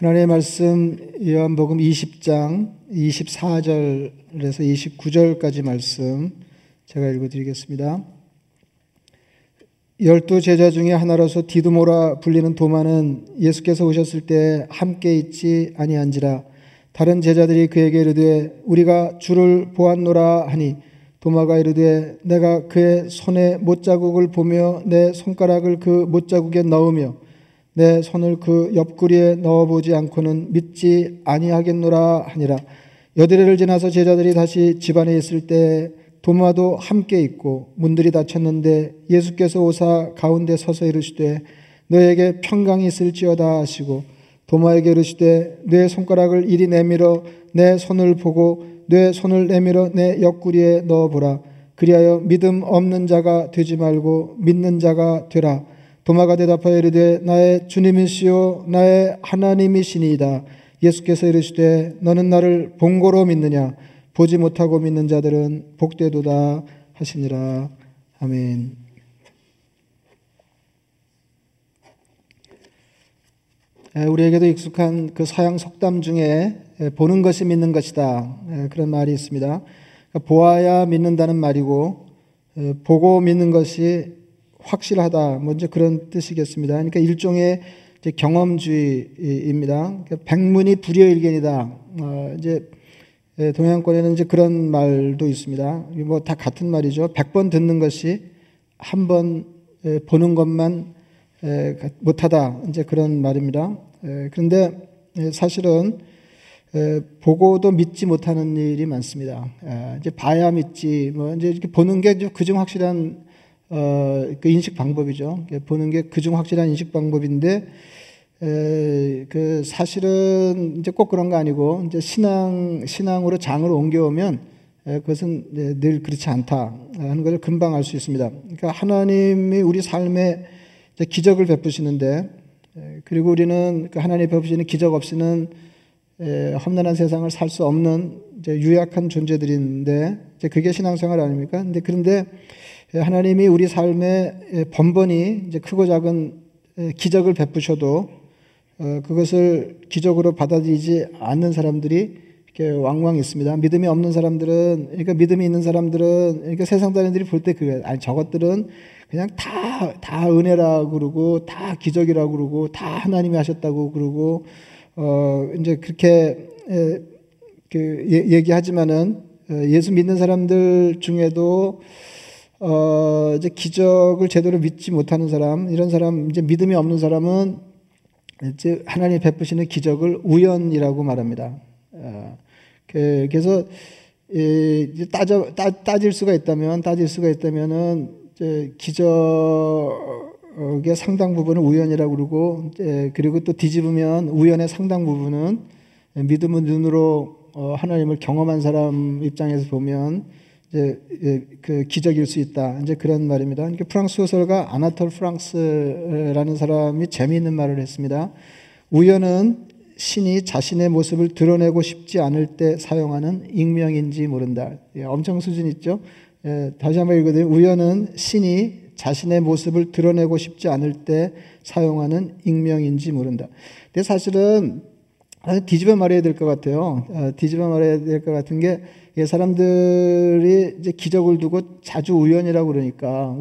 하나님의 말씀 요한복음 20장 24절에서 29절까지 말씀 제가 읽어드리겠습니다. 12 제자 중에 하나로서 디두모라 불리는 도마는 예수께서 오셨을 때 함께 있지 아니한지라. 다른 제자들이 그에게 이르되 우리가 주를 보았노라 하니 도마가 이르되 내가 그의 손에 못자국을 보며 내 손가락을 그 못자국에 넣으며 내 손을 그 옆구리에 넣어보지 않고는 믿지 아니하겠노라 하니라. 여드레를 지나서 제자들이 다시 집안에 있을 때 도마도 함께 있고 문들이 닫혔는데 예수께서 오사 가운데 서서 이르시되 너에게 평강이 있을지어다 하시고 도마에게 이르시되 내 손가락을 이리 내밀어 내 손을 보고 내 손을 내밀어 내 옆구리에 넣어보라. 그리하여 믿음 없는 자가 되지 말고 믿는 자가 되라. 도마가 대답하여 이르되 나의 주님이시오 나의 하나님이시니이다. 예수께서 이르시되 너는 나를 본고로 믿느냐? 보지 못하고 믿는 자들은 복되도다 하시니라. 아멘. 우리에게도 익숙한 그 서양 속담 중에 보는 것이 믿는 것이다 그런 말이 있습니다. 보아야 믿는다는 말이고 보고 믿는 것이 확실하다 먼저 그런 뜻이겠습니다. 그러니까 일종의 이제 경험주의입니다. 그러니까 백문이 불여일견이다. 이제 동양권에는 이제 그런 말도 있습니다. 뭐 다 같은 말이죠. 100번 듣는 것이 한 번 보는 것만 못하다 이제 그런 말입니다. 그런데 사실은 보고도 믿지 못하는 일이 많습니다. 이제 봐야 믿지 뭐 이제 이렇게 보는 게 그중 확실한 그 인식 방법이죠. 보는 게 그중 확실한 인식 방법인데, 그 사실은 이제 꼭 그런 거 아니고, 이제 신앙으로 장을 옮겨오면, 그것은 늘 그렇지 않다 하는 것을 금방 알 수 있습니다. 그러니까 하나님이 우리 삶에 기적을 베푸시는데, 그리고 우리는 그 하나님이 베푸시는 기적 없이는 험난한 세상을 살 수 없는 이제 유약한 존재들인데, 이제 그게 신앙생활 아닙니까? 그런데 하나님이 우리 삶에 번번이 이제 크고 작은 기적을 베푸셔도 그것을 기적으로 받아들이지 않는 사람들이 이렇게 왕왕 있습니다. 믿음이 없는 사람들은, 그러니까 믿음이 있는 사람들은, 그러니까 세상 사람들이 볼 때 그게 아니 저것들은 그냥 다 은혜라고 그러고 다 기적이라고 그러고 다 하나님이 하셨다고 그러고 이제 그렇게 그 얘기하지만은 예수 믿는 사람들 중에도 이제 기적을 제대로 믿지 못하는 사람, 이런 사람, 이제 믿음이 없는 사람은 이제 하나님이 베푸시는 기적을 우연이라고 말합니다. 그래서 따질 수가 있다면은 이제 기적의 상당 부분은 우연이라고 그러고, 그리고 또 뒤집으면 우연의 상당 부분은 믿음의 눈으로 하나님을 경험한 사람 입장에서 보면 이제 그 기적일 수 있다. 이제 그런 말입니다. 그러니까 프랑스 소설가 아나톨 프랑스라는 사람이 재미있는 말을 했습니다. 우연은 신이 자신의 모습을 드러내고 싶지 않을 때 사용하는 익명인지 모른다. 엄청 수준 있죠. 다시 한번 읽어드리면 우연은 신이 자신의 모습을 드러내고 싶지 않을 때 사용하는 익명인지 모른다. 근데 사실은 뒤집어 말해야 될 것 같아요. 뒤집어 말해야 될 것 같은 게 사람들이 이제 기적을 두고 자주 우연이라고 그러니까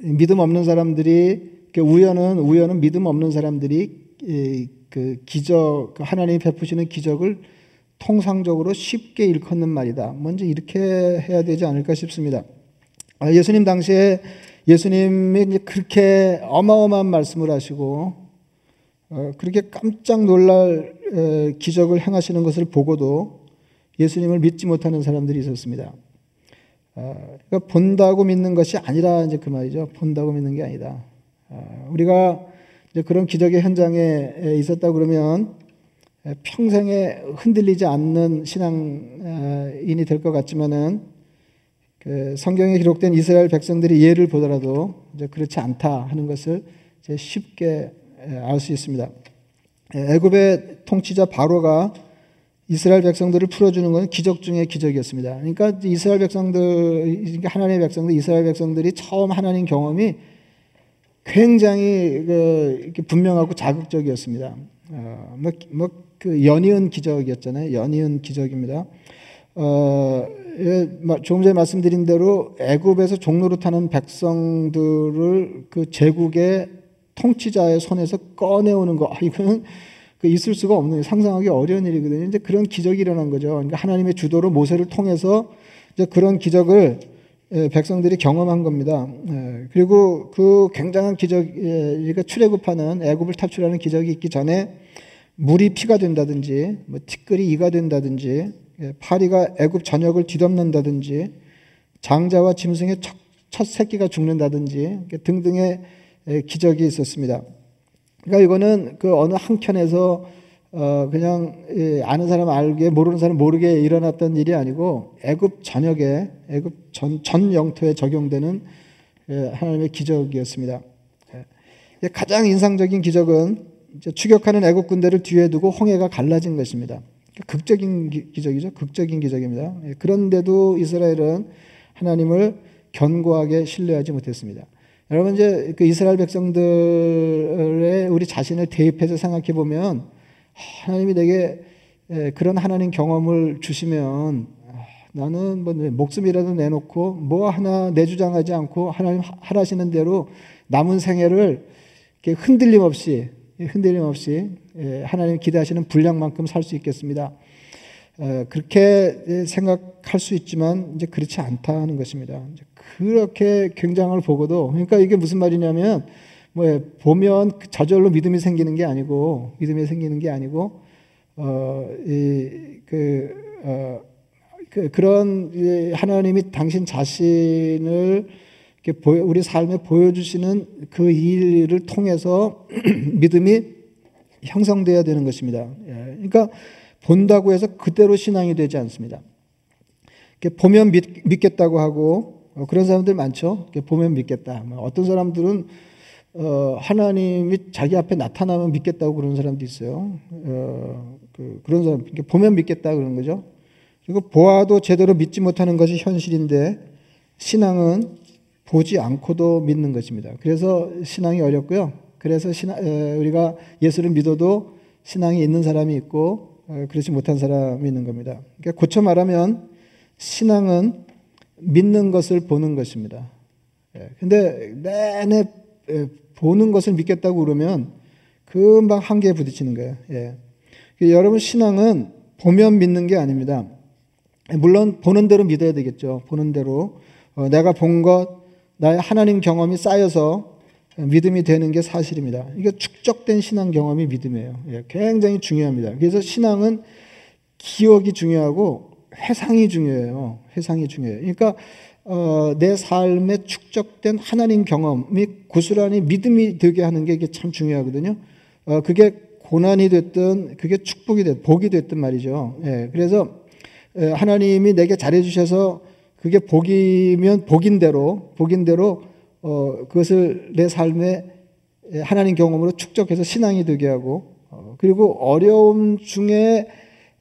믿음 없는 사람들이 우연은 믿음 없는 사람들이 그 기적 하나님이 베푸시는 기적을 통상적으로 쉽게 일컫는 말이다. 먼저 이렇게 해야 되지 않을까 싶습니다. 예수님 당시에 예수님이 그렇게 어마어마한 말씀을 하시고 그렇게 깜짝 놀랄 기적을 행하시는 것을 보고도 예수님을 믿지 못하는 사람들이 있었습니다. 그러니까 본다고 믿는 것이 아니라 이제 그 말이죠. 본다고 믿는 게 아니다. 우리가 이제 그런 기적의 현장에 있었다 그러면 평생에 흔들리지 않는 신앙인이 될 것 같지만은 그 성경에 기록된 이스라엘 백성들이 예를 보더라도 이제 그렇지 않다 하는 것을 이제 쉽게 알 수 있습니다. 애굽의 통치자 바로가 이스라엘 백성들을 풀어주는 것은 기적 중에 기적이었습니다. 그러니까 이스라엘 백성들, 하나님의 백성들, 이스라엘 백성들이 처음 하나님 경험이 굉장히 이렇게 분명하고 자극적이었습니다. 연이은 기적이었잖아요. 연이은 기적입니다. 조금 전에 말씀드린 대로 애굽에서 종로로 타는 백성들을 그 제국의 통치자의 손에서 꺼내오는 거, 이거는 있을 수가 없는, 상상하기 어려운 일이거든요. 이제 그런 기적이 일어난 거죠. 그러니까 하나님의 주도로 모세를 통해서 이제 그런 기적을 백성들이 경험한 겁니다. 그리고 그 굉장한 기적, 그러니까 출애굽하는, 애굽을 탈출하는 기적이 있기 전에 물이 피가 된다든지, 뭐 티끌이 이가 된다든지, 파리가 애굽 전역을 뒤덮는다든지, 장자와 짐승의 첫 새끼가 죽는다든지 등등의 기적이 있었습니다. 그러니까 이거는 그 어느 한켠에서 그냥 아는 사람 알게 모르는 사람 모르게 일어났던 일이 아니고 애굽 전역에, 애굽 전 영토에 적용되는 하나님의 기적이었습니다. 가장 인상적인 기적은 이제 추격하는 애굽 군대를 뒤에 두고 홍해가 갈라진 것입니다. 극적인 기적이죠. 극적인 기적입니다. 그런데도 이스라엘은 하나님을 견고하게 신뢰하지 못했습니다. 여러분, 이제 그 이스라엘 백성들의 우리 자신을 대입해서 생각해 보면, 하나님이 내게 그런 하나님 경험을 주시면 나는 뭐 목숨이라도 내놓고 뭐 하나 내주장하지 않고 하나님 하라시는 대로 남은 생애를 이렇게 흔들림 없이 하나님 기대하시는 분량만큼 살 수 있겠습니다. 그렇게 생각할 수 있지만 이제 그렇지 않다는 것입니다. 그렇게 굉장한 걸 보고도, 그러니까 이게 무슨 말이냐면 보면 저절로 믿음이 생기는 게 아니고, 그런 하나님이 당신 자신을 우리 삶에 보여주시는 그 일을 통해서 믿음이 형성되어야 되는 것입니다. 그러니까 본다고 해서 그대로 신앙이 되지 않습니다. 보면 믿겠다고 하고, 그런 사람들 많죠. 보면 믿겠다. 어떤 사람들은 하나님이 자기 앞에 나타나면 믿겠다고 그런 사람도 있어요. 그런 사람, 보면 믿겠다 그런 거죠. 그리고 보아도 제대로 믿지 못하는 것이 현실인데, 신앙은 보지 않고도 믿는 것입니다. 그래서 신앙이 어렵고요. 그래서 우리가 예수를 믿어도 신앙이 있는 사람이 있고 그렇지 못한 사람이 있는 겁니다. 그러니까 고쳐 말하면 신앙은 믿는 것을 보는 것입니다. 근데 내내 보는 것을 믿겠다고 그러면 금방 한계에 부딪히는 거예요. 여러분, 신앙은 보면 믿는 게 아닙니다. 물론 보는 대로 믿어야 되겠죠. 보는 대로 내가 본 것, 나의 하나님 경험이 쌓여서 믿음이 되는 게 사실입니다. 이게 축적된 신앙 경험이 믿음이에요. 굉장히 중요합니다. 그래서 신앙은 기억이 중요하고 회상이 중요해요. 회상이 중요해요. 그러니까 내 삶에 축적된 하나님 경험이 고스란히 믿음이 되게 하는 게 이게 참 중요하거든요. 그게 고난이 됐든, 그게 축복이 됐든, 복이 됐든 말이죠. 그래서 하나님이 내게 잘해주셔서 그게 복이면 복인대로 그것을 내 삶에 하나님 경험으로 축적해서 신앙이 되게 하고, 그리고 어려움 중에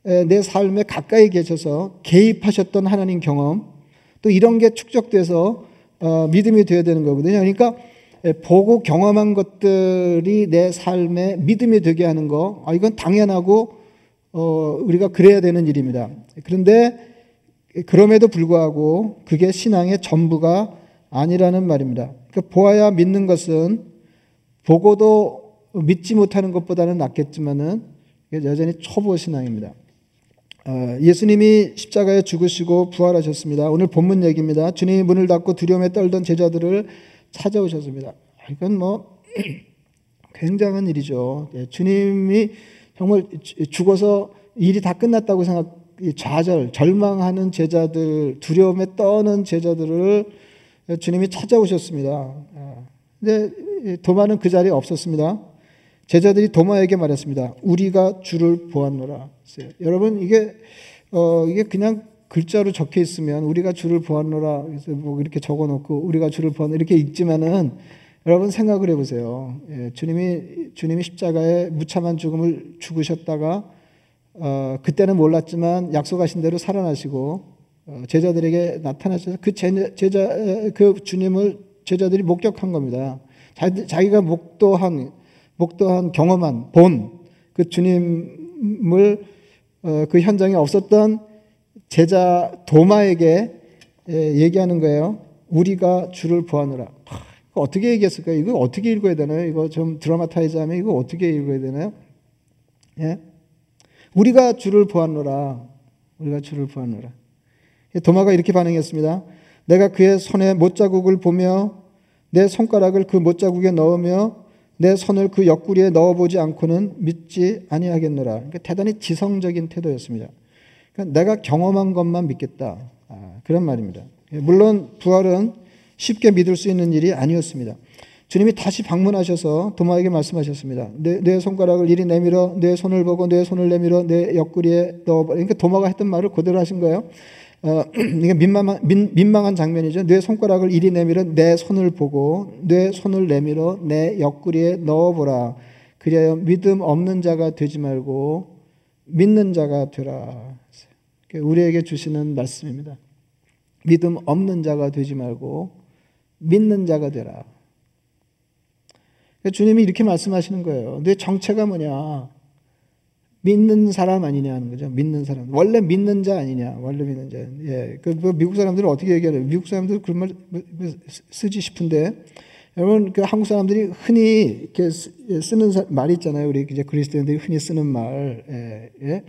내 삶에 가까이 계셔서 개입하셨던 하나님 경험, 또 이런 게 축적돼서 믿음이 되어야 되는 거거든요. 그러니까 보고 경험한 것들이 내 삶에 믿음이 되게 하는 거, 이건 당연하고 우리가 그래야 되는 일입니다. 그런데 그럼에도 불구하고 그게 신앙의 전부가 아니라는 말입니다. 그러니까 보아야 믿는 것은 보고도 믿지 못하는 것보다는 낫겠지만은 여전히 초보 신앙입니다. 예수님이 십자가에 죽으시고 부활하셨습니다. 오늘 본문 얘기입니다. 주님이 문을 닫고 두려움에 떨던 제자들을 찾아오셨습니다. 이건 굉장한 일이죠. 주님이 정말 죽어서 일이 다 끝났다고 절망하는 제자들, 두려움에 떠는 제자들을 주님이 찾아오셨습니다. 근데 도마는 그 자리에 없었습니다. 제자들이 도마에게 말했습니다. 우리가 주를 보았노라. 여러분, 이게 그냥 글자로 적혀 있으면 우리가 주를 보았노라 그래서 이렇게 적어놓고 우리가 주를 보았노라 이렇게 읽지만은, 여러분 생각을 해보세요. 주님이 십자가에 무참한 죽음을 죽으셨다가 그때는 몰랐지만 약속하신 대로 살아나시고 제자들에게 나타나셔서 그 주님을 제자들이 목격한 겁니다. 자기가 목도한 경험한 본 그 주님을 그 현장에 없었던 제자 도마에게 얘기하는 거예요. 우리가 주를 보아노라. 어떻게 얘기했을까요? 이거 어떻게 읽어야 되나요? 이거 좀 드라마타이즈하면 이거 어떻게 읽어야 되나요? 예? 우리가 주를 보았노라. 우리가 주를 보았노라. 도마가 이렇게 반응했습니다. 내가 그의 손에 못자국을 보며 내 손가락을 그 못자국에 넣으며 내 손을 그 옆구리에 넣어보지 않고는 믿지 아니하겠노라. 그러니까 대단히 지성적인 태도였습니다. 그러니까 내가 경험한 것만 믿겠다. 그런 말입니다. 물론 부활은 쉽게 믿을 수 있는 일이 아니었습니다. 주님이 다시 방문하셔서 도마에게 말씀하셨습니다. 내 손가락을 이리 내밀어 내 손을 보고 내 손을 내밀어 내 옆구리에 넣어버려. 그러니까 도마가 했던 말을 그대로 하신 거예요. 그러니까 민망한 장면이죠. 내 손가락을 이리 내밀어 내 손을 보고 내 손을 내밀어 내 옆구리에 넣어보라. 그리하여 믿음 없는 자가 되지 말고 믿는 자가 되라. 우리에게 주시는 말씀입니다. 믿음 없는 자가 되지 말고 믿는 자가 되라. 주님이 이렇게 말씀하시는 거예요. 내 정체가 뭐냐? 믿는 사람 아니냐 하는 거죠. 믿는 사람. 원래 믿는 자 아니냐? 원래 믿는 자. 예. 그 미국 사람들은 어떻게 얘기하나요? 미국 사람들은 그런 말 쓰지 싶은데, 여러분 그 한국 사람들이 흔히 이렇게 쓰는 말 있잖아요. 우리 이제 그리스도인들이 흔히 쓰는 말. 예.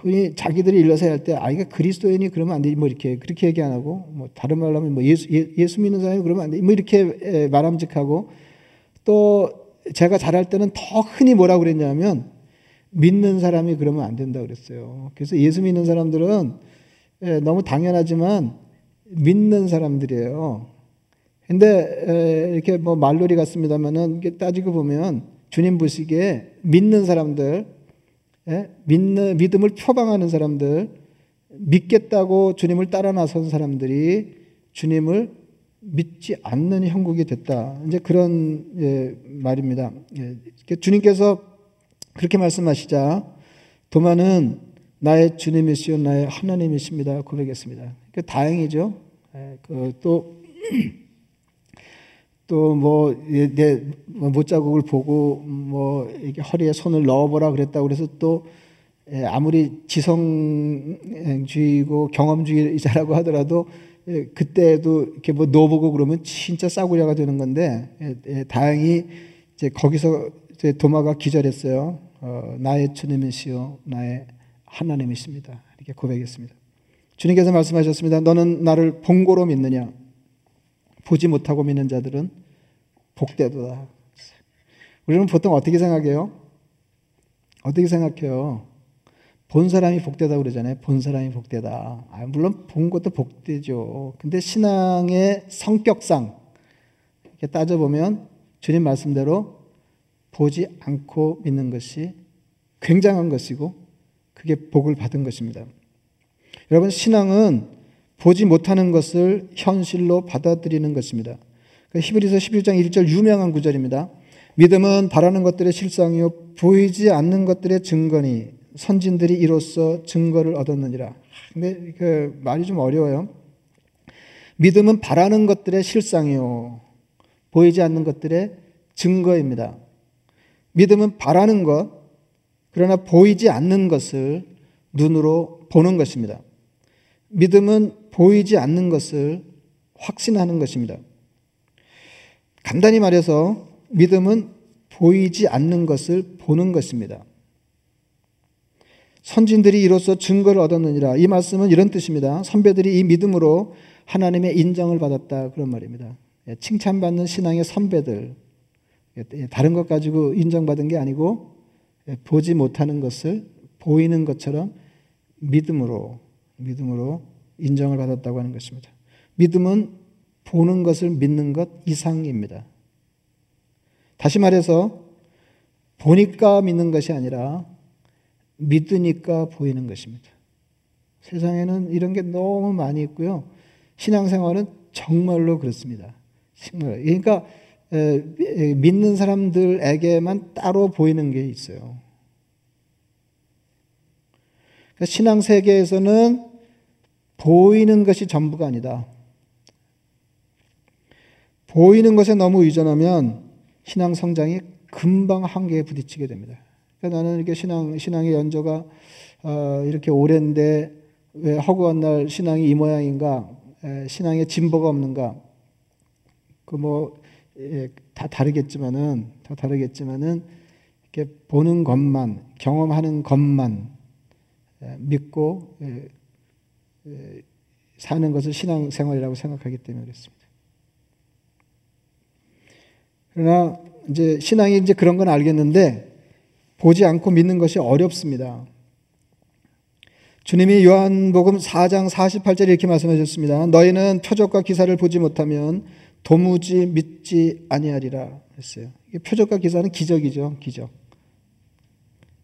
흔히 자기들이 일러서 할 때, 이거 그리스도인이 그러면 안 되지, 뭐 이렇게, 그렇게 얘기 안 하고, 뭐 다른 말로 하면 뭐 예수 믿는 사람이 그러면 안 되지, 뭐 이렇게 말함직하고, 또 제가 잘할 때는 더 흔히 뭐라 그랬냐면, 믿는 사람이 그러면 안 된다 그랬어요. 그래서 예수 믿는 사람들은 너무 당연하지만, 믿는 사람들이에요. 근데 이렇게 뭐 말놀이 같습니다만은, 이게 따지고 보면, 주님 보시기에 믿는 사람들, 예? 믿음을 표방하는 사람들, 믿겠다고 주님을 따라 나선 사람들이 주님을 믿지 않는 형국이 됐다. 이제 그런 말입니다. 예. 주님께서 그렇게 말씀하시자 도마는 나의 주님이시요 나의 하나님이십니다 고백했습니다. 그러니까 다행이죠. 예. 또 못자국을 보고 뭐 이렇게 허리에 손을 넣어보라 그랬다고 그래서 또 아무리 지성주의고 경험주의자라고 하더라도 그때도 이렇게 뭐 넣어보고 그러면 진짜 싸구려가 되는 건데 다행히 이제 거기서 이제 도마가 기절했어요. 나의 주님이시요 나의 하나님이십니다. 이렇게 고백했습니다. 주님께서 말씀하셨습니다. 너는 나를 본고로 믿느냐? 보지 못하고 믿는 자들은 복되도다. 우리는 보통 어떻게 생각해요? 어떻게 생각해요? 본 사람이 복되다 그러잖아요. 본 사람이 복되다. 물론 본 것도 복되죠. 근데 신앙의 성격상 이렇게 따져보면 주님 말씀대로 보지 않고 믿는 것이 굉장한 것이고 그게 복을 받은 것입니다. 여러분 신앙은 보지 못하는 것을 현실로 받아들이는 것입니다. 히브리서 11장 1절 유명한 구절입니다. 믿음은 바라는 것들의 실상이요 보이지 않는 것들의 증거니 선진들이 이로써 증거를 얻었느니라. 근데 그 말이 좀 어려워요. 믿음은 바라는 것들의 실상이요 보이지 않는 것들의 증거입니다. 믿음은 바라는 것 그러나 보이지 않는 것을 눈으로 보는 것입니다. 믿음은 보이지 않는 것을 확신하는 것입니다. 간단히 말해서 믿음은 보이지 않는 것을 보는 것입니다. 선진들이 이로써 증거를 얻었느니라. 이 말씀은 이런 뜻입니다. 선배들이 이 믿음으로 하나님의 인정을 받았다. 그런 말입니다. 칭찬받는 신앙의 선배들. 다른 것 가지고 인정받은 게 아니고 보지 못하는 것을 보이는 것처럼 믿음으로 인정을 받았다고 하는 것입니다. 믿음은 보는 것을 믿는 것 이상입니다. 다시 말해서 보니까 믿는 것이 아니라 믿으니까 보이는 것입니다. 세상에는 이런 게 너무 많이 있고요. 신앙생활은 정말로 그렇습니다. 그러니까 믿는 사람들에게만 따로 보이는 게 있어요. 신앙 세계에서는 보이는 것이 전부가 아니다. 보이는 것에 너무 의존하면 신앙 성장이 금방 한계에 부딪히게 됩니다. 그러니까 나는 이렇게 신앙의 연조가 이렇게 오랜데 왜 허구한 날 신앙이 이 모양인가, 신앙의 진보가 없는가, 그 뭐 다 다르겠지만은 이렇게 보는 것만, 경험하는 것만 믿고 사는 것을 신앙생활이라고 생각하기 때문에 그렇습니다. 그러나 이제 신앙이 이제 그런 건 알겠는데 보지 않고 믿는 것이 어렵습니다. 주님이 요한복음 4장 48절에 이렇게 말씀하셨습니다. 너희는 표적과 기사를 보지 못하면 도무지 믿지 아니하리라 했어요. 표적과 기사는 기적이죠.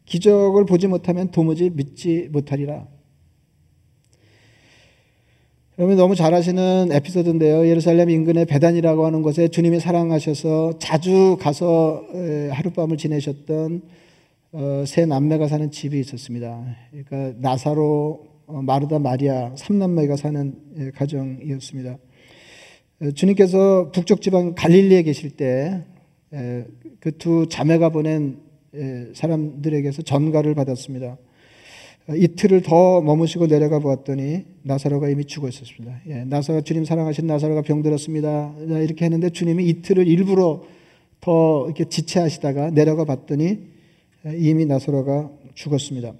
기적을 보지 못하면 도무지 믿지 못하리라. 여러분 너무 잘 아시는 에피소드인데요. 예루살렘 인근의 베단이라고 하는 곳에 주님이 사랑하셔서 자주 가서 하룻밤을 지내셨던 세 남매가 사는 집이 있었습니다. 그러니까 나사로, 마르다, 마리아 3남매가 사는 가정이었습니다. 주님께서 북쪽 지방 갈릴리에 계실 때 그 두 자매가 보낸 사람들에게서 전가를 받았습니다. 이틀을 더 머무시고 내려가 보았더니 나사로가 이미 죽어 있었습니다. 나사로, 주님 사랑하신 나사로가 병들었습니다. 이렇게 했는데 주님이 이틀을 일부러 더 이렇게 지체하시다가 내려가 봤더니 이미 나사로가 죽었습니다.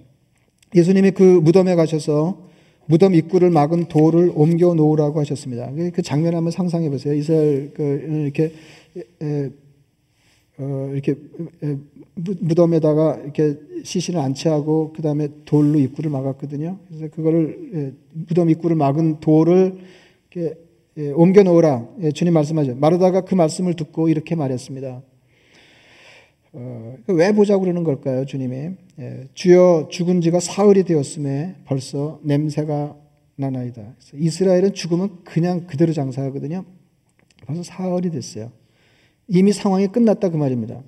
예수님이 그 무덤에 가셔서 무덤 입구를 막은 돌을 옮겨 놓으라고 하셨습니다. 그 장면을 한번 상상해 보세요. 이스라엘 이렇게 무덤에다가 이렇게 시신을 안치하고 그 다음에 돌로 입구를 막았거든요. 그래서 그거를 무덤 입구를 막은 돌을 이렇게 옮겨 놓으라 주님 말씀하죠. 마르다가 그 말씀을 듣고 이렇게 말했습니다. 왜 보자고 그러는 걸까요? 주님이 주여 죽은 지가 사흘이 되었음에 벌써 냄새가 나나이다. 이스라엘은 죽으면 그냥 그대로 장사하거든요. 벌써 사흘이 됐어요. 이미 상황이 끝났다 그 말입니다.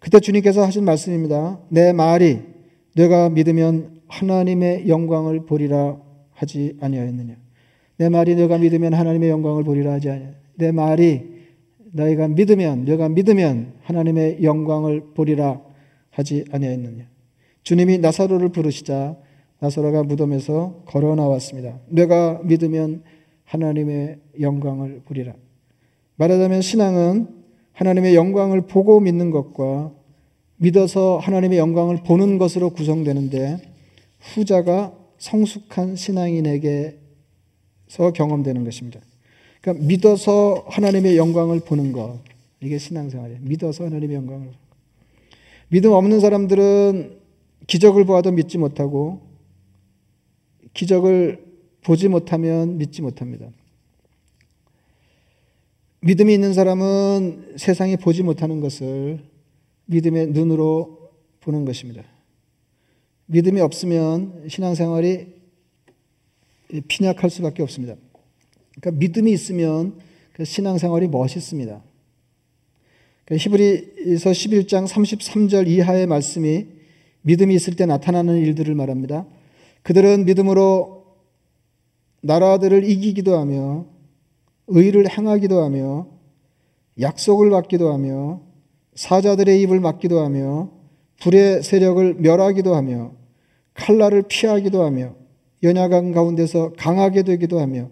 그때 주님께서 하신 말씀입니다. 내 말이 내가 믿으면 하나님의 영광을 보리라 하지 아니하였느냐. 내 말이 내가 믿으면 하나님의 영광을 보리라 하지 아니하였느냐. 내 말이 너희가 믿으면 하나님의 영광을 보리라 하지 아니하였느냐. 주님이 나사로를 부르시자 나사로가 무덤에서 걸어 나왔습니다. 내가 믿으면 하나님의 영광을 보리라. 말하자면 신앙은 하나님의 영광을 보고 믿는 것과 믿어서 하나님의 영광을 보는 것으로 구성되는데 후자가 성숙한 신앙인에게서 경험되는 것입니다. 그러니까 믿어서 하나님의 영광을 보는 것, 이게 신앙생활이에요. 믿어서 하나님의 영광을 보는 것. 믿음 없는 사람들은 기적을 보아도 믿지 못하고 기적을 보지 못하면 믿지 못합니다. 믿음이 있는 사람은 세상이 보지 못하는 것을 믿음의 눈으로 보는 것입니다. 믿음이 없으면 신앙생활이 빈약할 수밖에 없습니다. 그러니까 믿음이 있으면 그 신앙생활이 멋있습니다. 히브리서 11장 33절 이하의 말씀이 믿음이 있을 때 나타나는 일들을 말합니다. 그들은 믿음으로 나라들을 이기기도 하며 의를 행하기도 하며 약속을 받기도 하며 사자들의 입을 막기도 하며 불의 세력을 멸하기도 하며 칼날을 피하기도 하며 연약한 가운데서 강하게 되기도 하며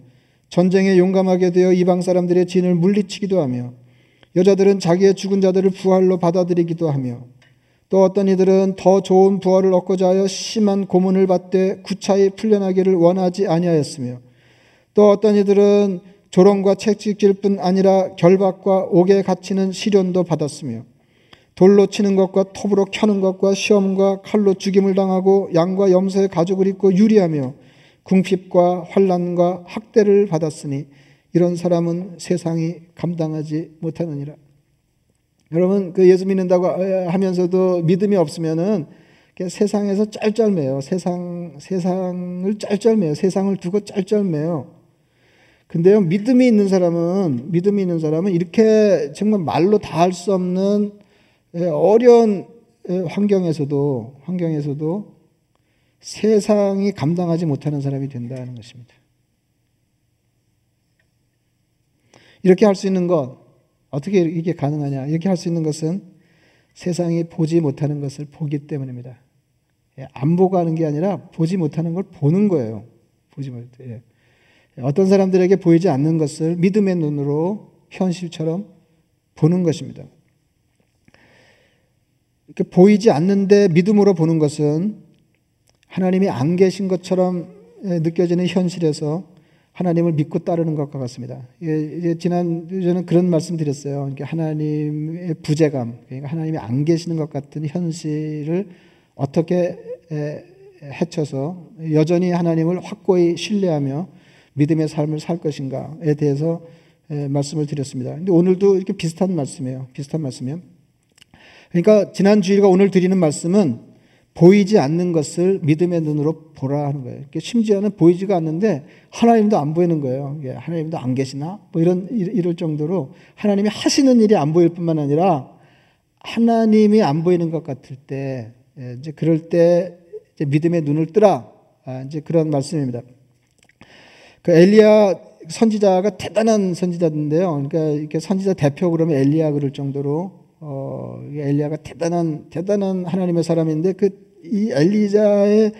전쟁에 용감하게 되어 이방 사람들의 진을 물리치기도 하며 여자들은 자기의 죽은 자들을 부활로 받아들이기도 하며 또 어떤 이들은 더 좋은 부활을 얻고자 하여 심한 고문을 받되 구차히 풀려나기를 원하지 아니하였으며 또 어떤 이들은 조롱과 채찍질 뿐 아니라 결박과 옥에 갇히는 시련도 받았으며 돌로 치는 것과 톱으로 켜는 것과 시험과 칼로 죽임을 당하고 양과 염소의 가죽을 입고 유리하며 궁핍과 환난과 학대를 받았으니 이런 사람은 세상이 감당하지 못하느니라. 여러분 그 예수 믿는다고 하면서도 믿음이 없으면은 세상에서 짤짤매요. 세상을 짤짤매요. 세상을 두고 짤짤매요. 근데요 믿음이 있는 사람은 이렇게 정말 말로 다 할 수 없는 어려운 환경에서도 세상이 감당하지 못하는 사람이 된다는 것입니다. 이렇게 할 수 있는 것, 어떻게 이게 가능하냐? 이렇게 할 수 있는 것은 세상이 보지 못하는 것을 보기 때문입니다. 예, 안 보고 하는 게 아니라 보지 못하는 걸 보는 거예요. 보지 못. 예. 어떤 사람들에게 보이지 않는 것을 믿음의 눈으로 현실처럼 보는 것입니다. 이렇게 보이지 않는데 믿음으로 보는 것은 하나님이 안 계신 것처럼 느껴지는 현실에서 하나님을 믿고 따르는 것과 같습니다. 예, 지난주에는 그런 말씀 드렸어요. 그러니까 하나님의 부재감, 그러니까 하나님이 안 계시는 것 같은 현실을 어떻게 헤쳐서 여전히 하나님을 확고히 신뢰하며 믿음의 삶을 살 것인가에 대해서 말씀을 드렸습니다. 근데 오늘도 이렇게 비슷한 말씀이에요. 비슷한 말씀이에요. 그러니까 지난 주일과 오늘 드리는 말씀은 보이지 않는 것을 믿음의 눈으로 보라 하는 거예요. 심지어는 보이지가 않는데 하나님도 안 보이는 거예요. 하나님도 안 계시나? 뭐 이럴 정도로 하나님이 하시는 일이 안 보일 뿐만 아니라 하나님이 안 보이는 것 같을 때, 이제 그럴 때 이제 믿음의 눈을 뜨라. 이제 그런 말씀입니다. 그 엘리야 선지자가 대단한 선지자인데요. 그러니까 이렇게 선지자 대표 그러면 엘리야 그럴 정도로 엘리야가 대단한 하나님의 사람인데 이 엘리야의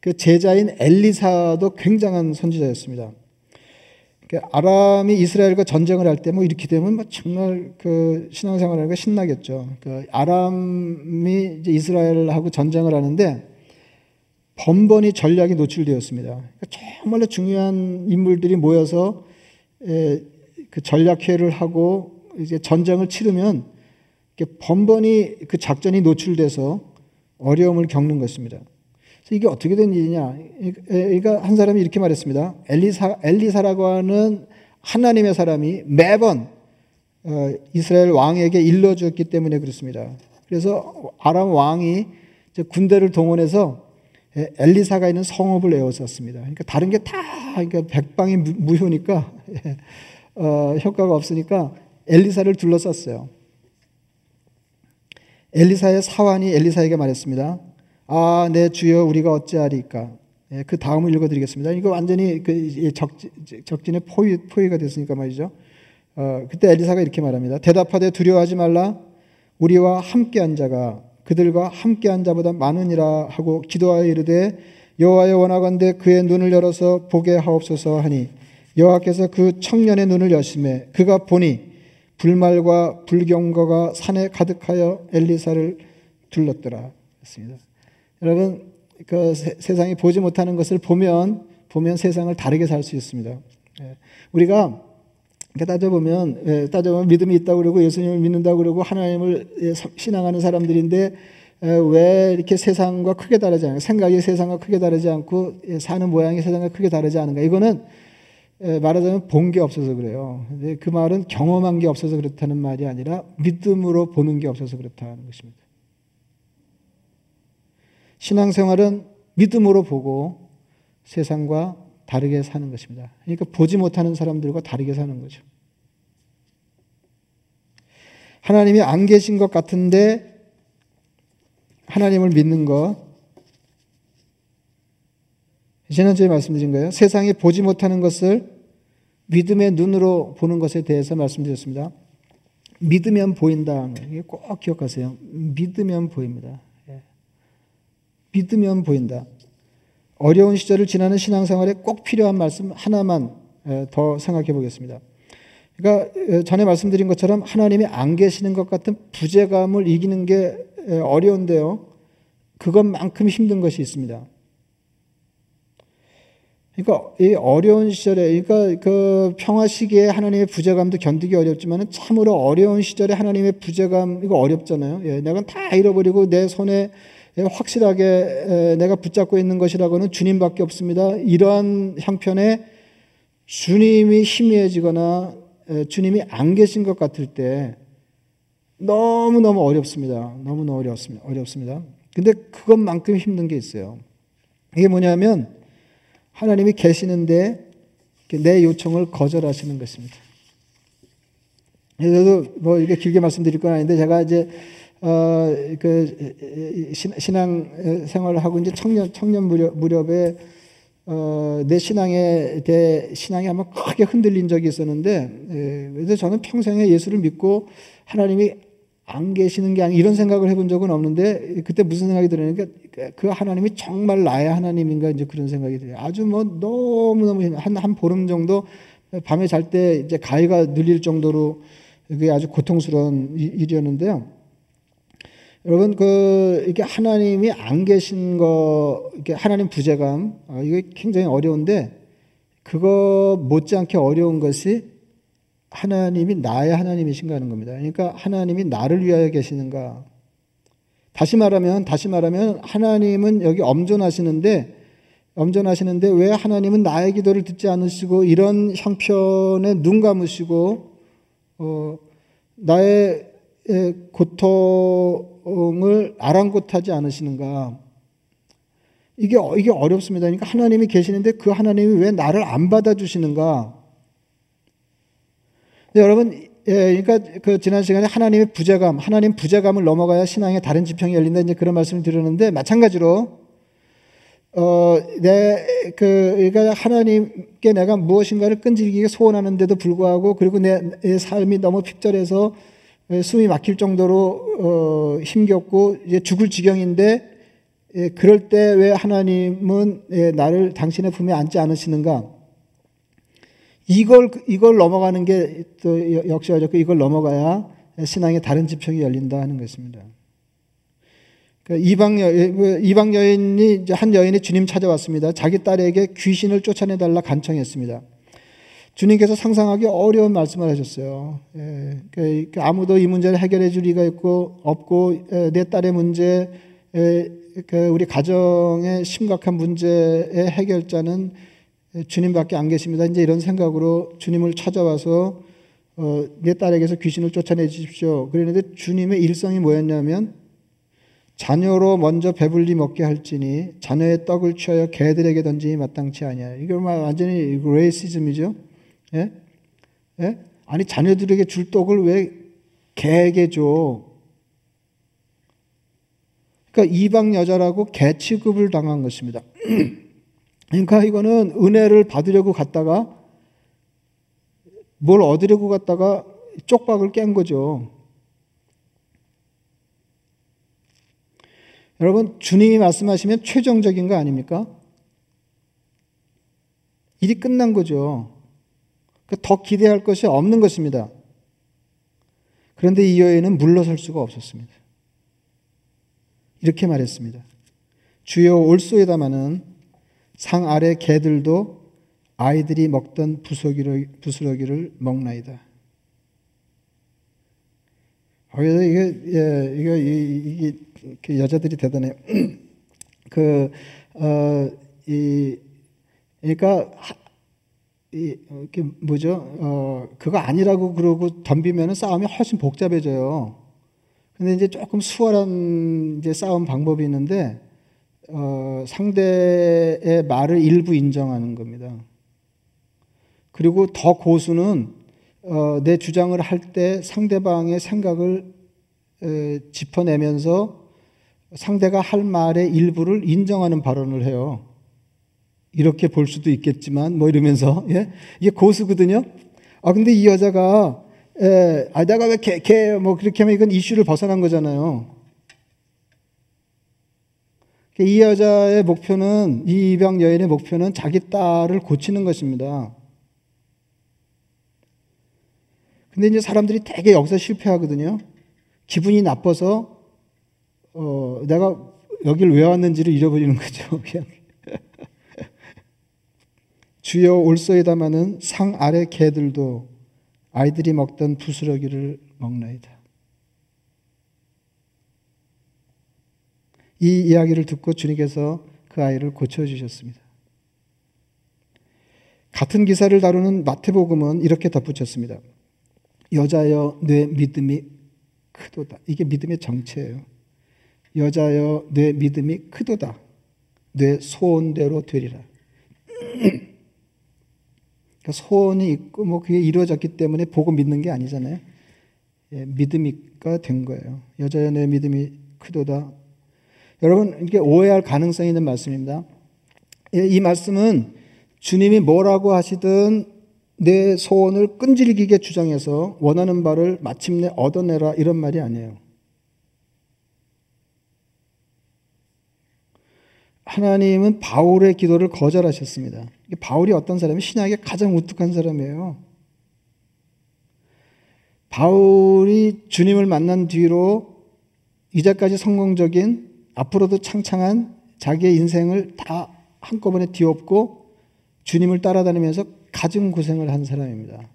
그 제자인 엘리사도 굉장한 선지자였습니다. 그러니까 아람이 이스라엘과 전쟁을 할 때 뭐 이렇게 되면 뭐 정말 그 신앙생활하기가 신나겠죠. 그 아람이 이제 이스라엘하고 전쟁을 하는데 번번이 전략이 노출되었습니다. 그러니까 정말로 중요한 인물들이 모여서 그 전략회의를 하고 이제 전쟁을 치르면 이렇게 번번이 그 작전이 노출돼서 어려움을 겪는 것입니다. 그래서 이게 어떻게 된 일이냐? 그러니까 한 사람이 이렇게 말했습니다. 엘리사라고 하는 하나님의 사람이 매번 이스라엘 왕에게 일러주었기 때문에 그렇습니다. 그래서 아람 왕이 이제 군대를 동원해서 엘리사가 있는 성읍을 에워쌌습니다. 그러니까 다른 게 다 그러니까 백방이 무효니까 효과가 없으니까 엘리사를 둘러쌌어요. 엘리사의 사환이 엘리사에게 말했습니다. 아, 내 주여, 우리가 어찌하리까? 예, 그 다음을 읽어드리겠습니다. 이거 완전히 그 적진의 포위가 됐으니까 말이죠. 그때 엘리사가 이렇게 말합니다. 대답하되 두려워하지 말라. 우리와 함께한 자가 그들과 함께한 자보다 많으니라 하고 기도하여 이르되 여호와의 원하건대 그의 눈을 열어서 보게 하옵소서 하니 여호와께서 그 청년의 눈을 여심해 그가 보니 불말과 불경거가 산에 가득하여 엘리사를 둘렀더라 했습니다. 여러분, 그 세상이 보지 못하는 것을 보면 세상을 다르게 살 수 있습니다. 우리가 따져보면 믿음이 있다고 그러고 예수님을 믿는다고 그러고 하나님을 신앙하는 사람들인데 왜 이렇게 세상과 크게 다르지 않은가? 생각이 세상과 크게 다르지 않고 사는 모양이 세상과 크게 다르지 않은가? 이거는 말하자면 본 게 없어서 그래요. 근데 그 말은 경험한 게 없어서 그렇다는 말이 아니라 믿음으로 보는 게 없어서 그렇다는 것입니다. 신앙생활은 믿음으로 보고 세상과 다르게 사는 것입니다. 그러니까 보지 못하는 사람들과 다르게 사는 거죠. 하나님이 안 계신 것 같은데 하나님을 믿는 것. 지난주에 말씀드린 거예요. 세상이 보지 못하는 것을 믿음의 눈으로 보는 것에 대해서 말씀드렸습니다. 믿으면 보인다. 꼭 기억하세요. 믿으면 보입니다. 믿으면 보인다. 어려운 시절을 지나는 신앙생활에 꼭 필요한 말씀 하나만 더 생각해 보겠습니다. 그러니까 전에 말씀드린 것처럼 하나님이 안 계시는 것 같은 부재감을 이기는 게 어려운데요. 그것만큼 힘든 것이 있습니다. 그러니까 이 어려운 시절에, 그러니까 그 평화 시기에 하나님의 부재감도 견디기 어렵지만은 참으로 어려운 시절에 하나님의 부재감 이거 어렵잖아요. 예, 내가 다 잃어버리고 내 손에 확실하게 내가 붙잡고 있는 것이라고는 주님밖에 없습니다. 이러한 형편에 주님이 희미해지거나 주님이 안 계신 것 같을 때 너무너무 어렵습니다. 너무너무 어렵습니다. 근데 그것만큼 힘든 게 있어요. 이게 뭐냐면 하나님이 계시는데 내 요청을 거절하시는 것입니다. 저도 뭐 이렇게 길게 말씀드릴 건 아닌데 제가 이제 신앙 생활을 하고 이제 청년 무렵에 내 신앙에 대해 신앙이 아마 크게 흔들린 적이 있었는데, 그래서 저는 평생에 예수를 믿고 하나님이 안 계시는 게 아니고 이런 생각을 해본 적은 없는데, 그때 무슨 생각이 들었냐면 그 하나님이 정말 나의 하나님인가 이제 그런 생각이 들어요. 아주 뭐 너무너무 한 보름 정도 밤에 잘 때 이제 가위가 눌릴 정도로 그게 아주 고통스러운 일이었는데요. 여러분, 이게 하나님이 안 계신 거, 이게 하나님 부재감, 이게 굉장히 어려운데, 그거 못지않게 어려운 것이 하나님이 나의 하나님이신가 하는 겁니다. 그러니까 하나님이 나를 위하여 계시는가. 다시 말하면, 하나님은 여기 엄존하시는데, 왜 하나님은 나의 기도를 듣지 않으시고, 이런 형편에 눈 감으시고, 나의 고통을 아랑곳하지 않으시는가. 이게 어렵습니다. 그러니까 하나님이 계시는데 그 하나님이 왜 나를 안 받아주시는가. 네, 여러분, 그러니까 지난 시간에 하나님의 부재감, 하나님 부재감을 넘어가야 신앙의 다른 지평이 열린다, 이제 그런 말씀을 드렸는데, 마찬가지로 그러니까 하나님께 내가 무엇인가를 끈질기게 소원하는데도 불구하고, 그리고 내 삶이 너무 핍절해서 숨이 막힐 정도로 힘겹고 이제 죽을 지경인데, 그럴 때 왜 하나님은 나를 당신의 품에 안지 않으시는가? 이걸 넘어가는 게 또 역시 어렵고, 이걸 넘어가야 신앙의 다른 지평이 열린다 하는 것입니다. 이방 여인이, 한 여인이 주님 찾아왔습니다. 자기 딸에게 귀신을 쫓아내달라 간청했습니다. 주님께서 상상하기 어려운 말씀을 하셨어요. 아무도 이 문제를 해결해 줄 리가 없고, 내 딸의 문제, 우리 가정의 심각한 문제의 해결자는 주님밖에 안 계십니다. 이제 이런 생각으로 주님을 찾아와서 내 딸에게서 귀신을 쫓아내 주십시오. 그랬는데 주님의 일성이 뭐였냐면, 자녀로 먼저 배불리 먹게 할지니 자녀의 떡을 취하여 개들에게 던지니 마땅치 아니하니. 이게 완전히 레이시즘이죠. 예? 예? 아니, 자녀들에게 줄 떡을 왜 개에게 줘? 그러니까 이방 여자라고 개 취급을 당한 것입니다. 그러니까 이거는 은혜를 받으려고 갔다가 뭘 얻으려고 갔다가 쪽박을 깬 거죠. 여러분, 주님이 말씀하시면 최종적인 거 아닙니까? 일이 끝난 거죠. 더 기대할 것이 없는 것입니다. 그런데 이 여인은 물러설 수가 없었습니다. 이렇게 말했습니다. 주여, 올소이다마는 상 아래 개들도 아이들이 먹던 부스러기를 먹나이다. 그래서 이게 여자들이 대단해요. 그러니까 이게 뭐죠? 그거 아니라고 그러고 덤비면은 싸움이 훨씬 복잡해져요. 근데 이제 조금 수월한 이제 싸움 방법이 있는데, 상대의 말을 일부 인정하는 겁니다. 그리고 더 고수는 내 주장을 할 때 상대방의 생각을 짚어내면서 상대가 할 말의 일부를 인정하는 발언을 해요. 이렇게 볼 수도 있겠지만, 뭐 이러면서. 예? 이게 고수거든요. 아, 근데 이 여자가, 내가 왜 뭐 그렇게 하면 이건 이슈를 벗어난 거잖아요. 이 여자의 목표는, 이 이방 여인의 목표는 자기 딸을 고치는 것입니다. 근데 이제 사람들이 되게 여기서 실패하거든요. 기분이 나빠서, 내가 여길 왜 왔는지를 잃어버리는 거죠. 주여, 올소이다마는 상 아래 개들도 아이들이 먹던 부스러기를 먹나이다. 이 이야기를 듣고 주님께서 그 아이를 고쳐주셨습니다. 같은 기사를 다루는 마태복음은 이렇게 덧붙였습니다. 여자여, 내 믿음이 크도다. 이게 믿음의 정체예요. 여자여, 내 믿음이 크도다. 내 소원대로 되리라. 그러니까 소원이 있고 뭐 그게 이루어졌기 때문에 보고 믿는 게 아니잖아요. 예, 믿음이가 된 거예요. 여자여, 내 믿음이 크도다. 여러분, 이게 오해할 가능성이 있는 말씀입니다. 이 말씀은 주님이 뭐라고 하시든 내 소원을 끈질기게 주장해서 원하는 바를 마침내 얻어내라 이런 말이 아니에요. 하나님은 바울의 기도를 거절하셨습니다. 바울이 어떤 사람이 신약에 가장 우뚝한 사람이에요. 바울이 주님을 만난 뒤로 이제까지 성공적인 앞으로도 창창한 자기의 인생을 다 한꺼번에 뒤엎고 주님을 따라다니면서 가진 고생을 한 사람입니다.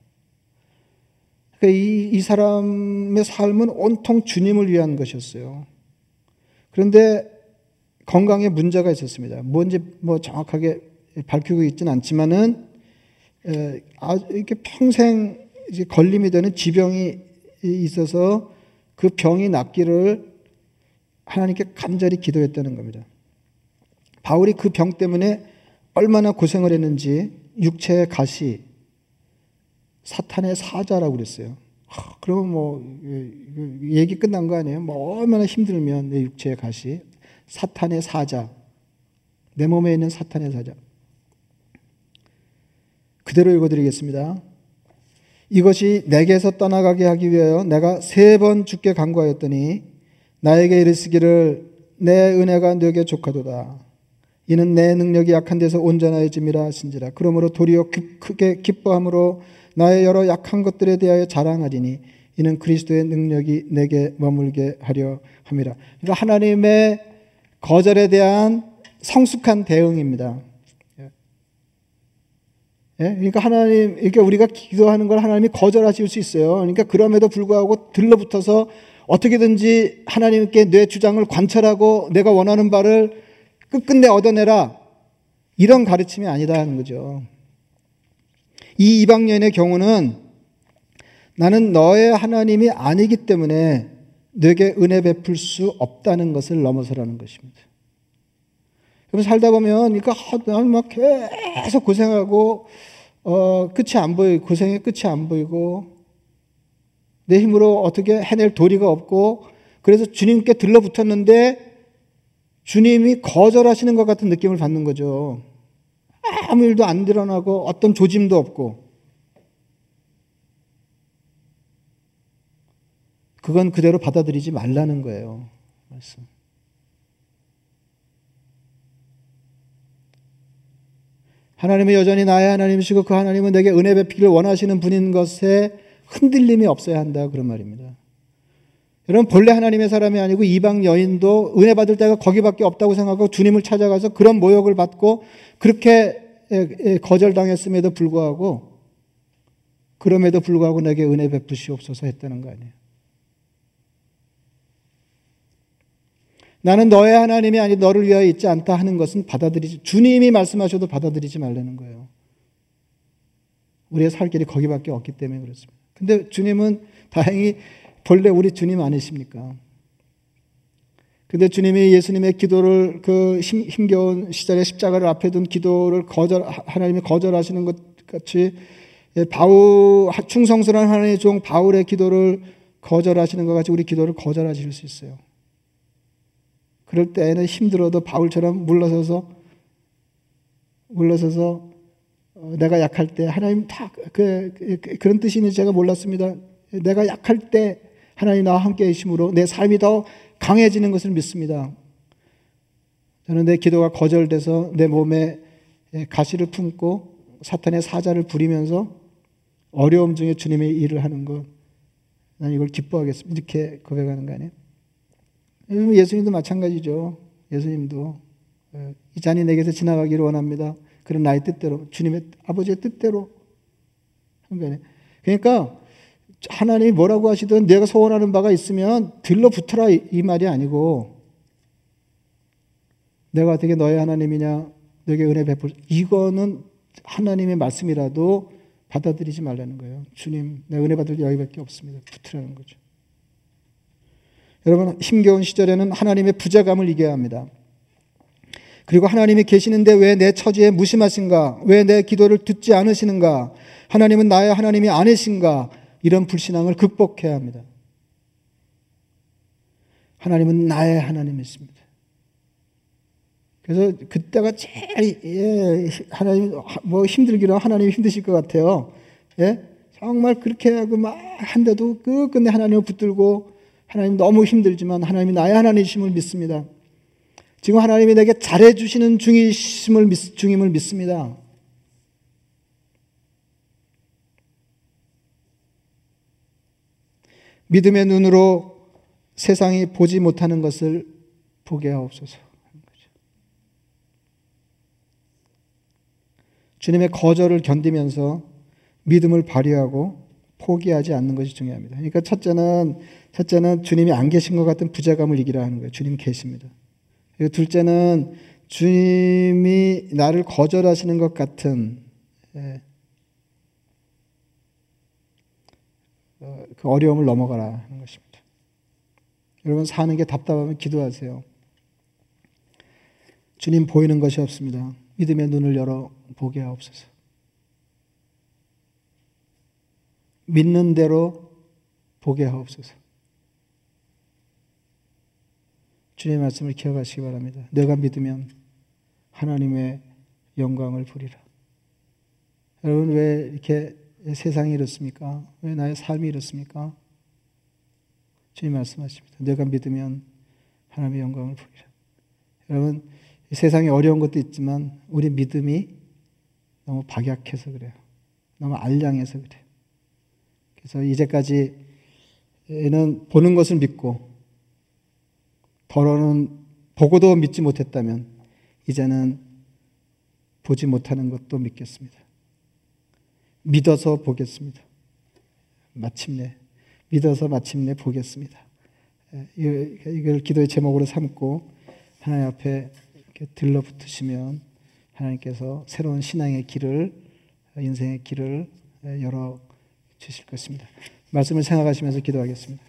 그러니까 이 사람의 삶은 온통 주님을 위한 것이었어요. 그런데 건강에 문제가 있었습니다. 뭔지 뭐 정확하게 밝히고 있지는 않지만은 이렇게 평생 이제 걸림이 되는 지병이 있어서 그 병이 낫기를 하나님께 간절히 기도했다는 겁니다. 바울이 그 병 때문에 얼마나 고생을 했는지 육체의 가시, 사탄의 사자라고 그랬어요. 그러면 뭐 얘기 끝난 거 아니에요? 뭐 얼마나 힘들면 내 육체의 가시, 사탄의 사자, 내 몸에 있는 사탄의 사자. 그대로 읽어드리겠습니다. 이것이 내게서 떠나가게 하기 위하여 내가 3번 주께 간구하였더니 나에게 이르시기를 내 은혜가 네게 족하도다. 이는 내 능력이 약한 데서 온전하여짐이라 하신지라. 그러므로 도리어 크게 기뻐함으로 나의 여러 약한 것들에 대하여 자랑하리니 이는 그리스도의 능력이 내게 머물게 하려 함이라. 그러니까 하나님의 거절에 대한 성숙한 대응입니다. 예? 그러니까 하나님, 이렇게 우리가 기도하는 걸 하나님이 거절하실 수 있어요. 그러니까 그럼에도 불구하고 들러붙어서 어떻게든지 하나님께 내 주장을 관철하고 내가 원하는 바를 끝끝내 얻어내라. 이런 가르침이 아니다 하는 거죠. 이 이방인의 경우는 나는 너의 하나님이 아니기 때문에 네게 은혜 베풀 수 없다는 것을 넘어서라는 것입니다. 그럼 살다 보면, 그러니까 난 막 계속 고생하고, 끝이 안 보이고, 고생의 끝이 안 보이고, 내 힘으로 어떻게 해낼 도리가 없고, 그래서 주님께 들러붙었는데, 주님이 거절하시는 것 같은 느낌을 받는 거죠. 아무 일도 안 드러나고, 어떤 조짐도 없고. 그건 그대로 받아들이지 말라는 거예요. 말씀. 하나님은 여전히 나의 하나님이시고 그 하나님은 내게 은혜 베풀기를 원하시는 분인 것에 흔들림이 없어야 한다 그런 말입니다. 여러분 본래 하나님의 사람이 아니고 이방 여인도 은혜 받을 때가 거기밖에 없다고 생각하고 주님을 찾아가서 그런 모욕을 받고 그렇게 거절당했음에도 불구하고 그럼에도 불구하고 내게 은혜 베푸시옵소서 했다는 거 아니에요. 나는 너의 하나님이 아니 너를 위하여 있지 않다 하는 것은 주님이 말씀하셔도 받아들이지 말라는 거예요. 우리의 살 길이 거기밖에 없기 때문에 그렇습니다. 근데 주님은 다행히 본래 우리 주님 아니십니까? 근데 주님이 예수님의 기도를 그 힘겨운 시절에 십자가를 앞에 둔 기도를 하나님이 거절하시는 것 같이 충성스러운 하나님의 종 바울의 기도를 거절하시는 것 같이 우리 기도를 거절하실 수 있어요. 그럴 때에는 힘들어도 바울처럼 물러서서 내가 약할 때 하나님 다 그런 뜻인지 제가 몰랐습니다. 내가 약할 때 하나님 나와 함께 계심으로 내 삶이 더 강해지는 것을 믿습니다. 저는 내 기도가 거절돼서 내 몸에 가시를 품고 사탄의 사자를 부리면서 어려움 중에 주님의 일을 하는 것, 난 이걸 기뻐하겠습니다. 이렇게 고백하는 거 아니에요? 예수님도 마찬가지죠. 예수님도 이 잔이 내게서 지나가기를 원합니다. 그런 나의 뜻대로, 주님의 아버지의 뜻대로. 그러니까 하나님이 뭐라고 하시든 내가 소원하는 바가 있으면 들러붙어라 이 말이 아니고 내가 어떻게 너의 하나님이냐, 너에게 은혜 베풀, 이거는 하나님의 말씀이라도 받아들이지 말라는 거예요. 주님, 내가 은혜 받을 때 여기밖에 없습니다. 붙으라는 거죠. 여러분 힘겨운 시절에는 하나님의 부재감을 이겨야 합니다. 그리고 하나님이 계시는데 왜 내 처지에 무심하신가? 왜 내 기도를 듣지 않으시는가? 하나님은 나의 하나님이 아니신가? 이런 불신앙을 극복해야 합니다. 하나님은 나의 하나님이십니다. 그래서 그때가 제일, 예, 하나님, 뭐 힘들기로 하나님이 힘드실 것 같아요. 예? 정말 그렇게 하고 막 한데도 끝끝내 하나님을 붙들고, 하나님 너무 힘들지만 하나님이 나의 하나님이심을 믿습니다. 지금 하나님이 내게 잘해주시는 중임을 믿습니다. 믿음의 눈으로 세상이 보지 못하는 것을 보게 하옵소서 하는 거죠. 주님의 거절을 견디면서 믿음을 발휘하고 포기하지 않는 것이 중요합니다. 그러니까 첫째는 주님이 안 계신 것 같은 부자감을 이기라 하는 거예요. 주님 계십니다. 그리고 둘째는 주님이 나를 거절하시는 것 같은, 예, 그 어려움을 넘어가라 하는 것입니다. 여러분, 사는 게 답답하면 기도하세요. 주님 보이는 것이 없습니다. 믿음의 눈을 열어 보게 하옵소서. 믿는 대로 보게 하옵소서. 주님의 말씀을 기억하시기 바랍니다. 내가 믿으면 하나님의 영광을 보리라. 여러분, 왜 이렇게 세상이 이렇습니까? 왜 나의 삶이 이렇습니까? 주님 말씀하십니다. 내가 믿으면 하나님의 영광을 보리라. 여러분, 세상에 어려운 것도 있지만 우리 믿음이 너무 박약해서 그래요. 너무 알량해서 그래요. 그래서 이제까지는 보는 것을 믿고 더러는 보고도 믿지 못했다면 이제는 보지 못하는 것도 믿겠습니다. 믿어서 보겠습니다. 믿어서 마침내 보겠습니다. 이걸 기도의 제목으로 삼고 하나님 앞에 이렇게 들러붙으시면 하나님께서 새로운 신앙의 길을, 인생의 길을 열어주실 것입니다. 말씀을 생각하시면서 기도하겠습니다.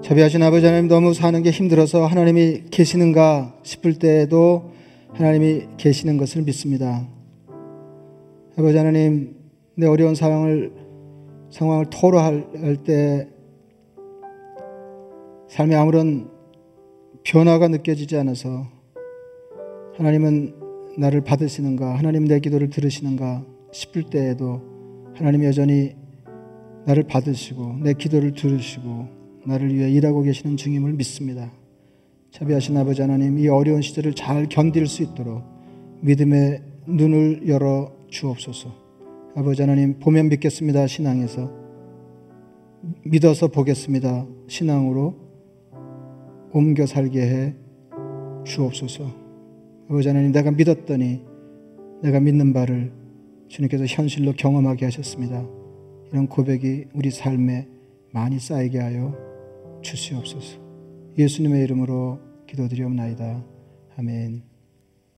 자비하신 아버지 하나님, 너무 사는 게 힘들어서 하나님이 계시는가 싶을 때에도 하나님이 계시는 것을 믿습니다. 아버지 하나님, 내 어려운 상황을 토로할 때 삶에 아무런 변화가 느껴지지 않아서 하나님은 나를 받으시는가, 하나님 내 기도를 들으시는가 싶을 때에도 하나님 여전히 나를 받으시고 내 기도를 들으시고 나를 위해 일하고 계시는 중임을 믿습니다. 자비하신 아버지 하나님, 이 어려운 시절을 잘 견딜 수 있도록 믿음의 눈을 열어 주옵소서. 아버지 하나님, 보면 믿겠습니다. 신앙에서 믿어서 보겠습니다. 신앙으로 옮겨 살게 해 주옵소서. 아버지 하나님, 내가 믿었더니 내가 믿는 바를 주님께서 현실로 경험하게 하셨습니다. 이런 고백이 우리 삶에 많이 쌓이게 하여 주시옵소서. 예수님의 이름으로 기도드리옵나이다. 아멘.